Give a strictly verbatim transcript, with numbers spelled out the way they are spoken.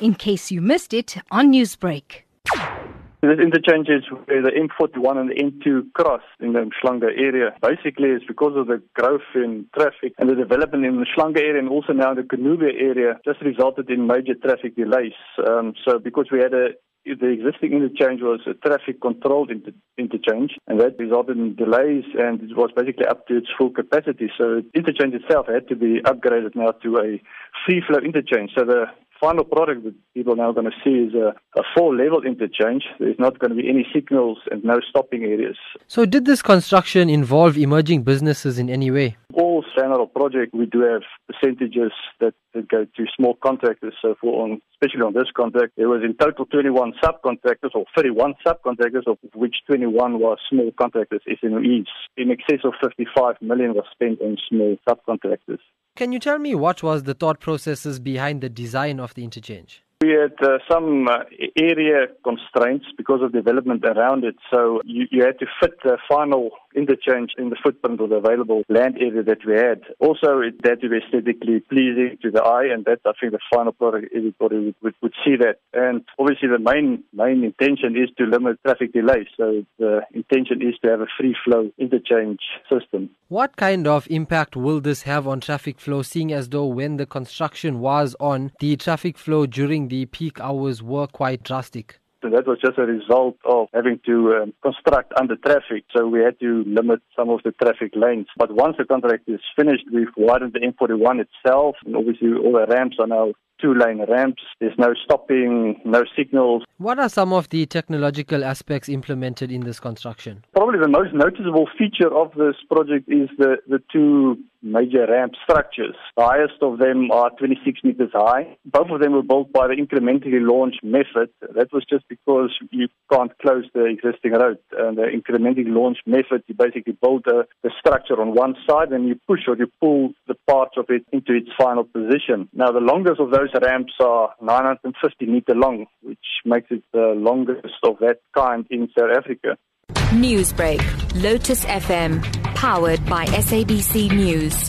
in case you missed it on Newsbreak. This interchange is where the M forty-one and the N two cross in the Umhlanga area. Basically, it's because of the growth in traffic and the development in the Umhlanga area and also now the Cornubia area just resulted in major traffic delays. Um, so because we had a The existing interchange was a traffic-controlled inter- interchange, and that resulted in delays, and it was basically up to its full capacity. So the interchange itself had to be upgraded now to a free-flow interchange. So the final product that people are now going to see is a, a four-level interchange. There's not going to be any signals and no stopping areas. So did this construction involve emerging businesses in any way? All general project, we do have percentages that, that go to small contractors. So for on, especially on this contract, there was in total twenty-one subcontractors or thirty-one subcontractors, of which twenty-one were small contractors, S M Es. In excess of fifty-five million was spent on small subcontractors. Can you tell me what was the thought processes behind the design of the interchange? We had uh, some uh, area constraints because of development around it, so you, you had to fit the final interchange in the footprint of the available land area that we had. Also, it had to be aesthetically pleasing to the eye, and that I think the final product, everybody would, would, would see that. And obviously the main main intention is to limit traffic delays, so the intention is to have a free-flow interchange system. What kind of impact will this have on traffic flow, seeing as though when the construction was on, the traffic flow during the peak hours were quite drastic? So that was just a result of having to um, construct under traffic, so we had to limit some of the traffic lanes. But once the contract is finished, we've widened the M forty-one itself, and obviously all the ramps are now two-lane ramps. There's no stopping, no signals. What are some of the technological aspects implemented in this construction? Probably the most noticeable feature of this project is the, the two major ramp structures. The highest of them are twenty-six meters high. Both of them were built by the incrementally launched method. That was just because you can't close the existing road. And the incrementally launched method, you basically build the, the structure on one side and you push or you pull the parts of it into its final position. Now, the longest of those Those ramps are nine hundred fifty meter long, which makes it the longest of that kind in South Africa. Newsbreak, Lotus F M, powered by S A B C News.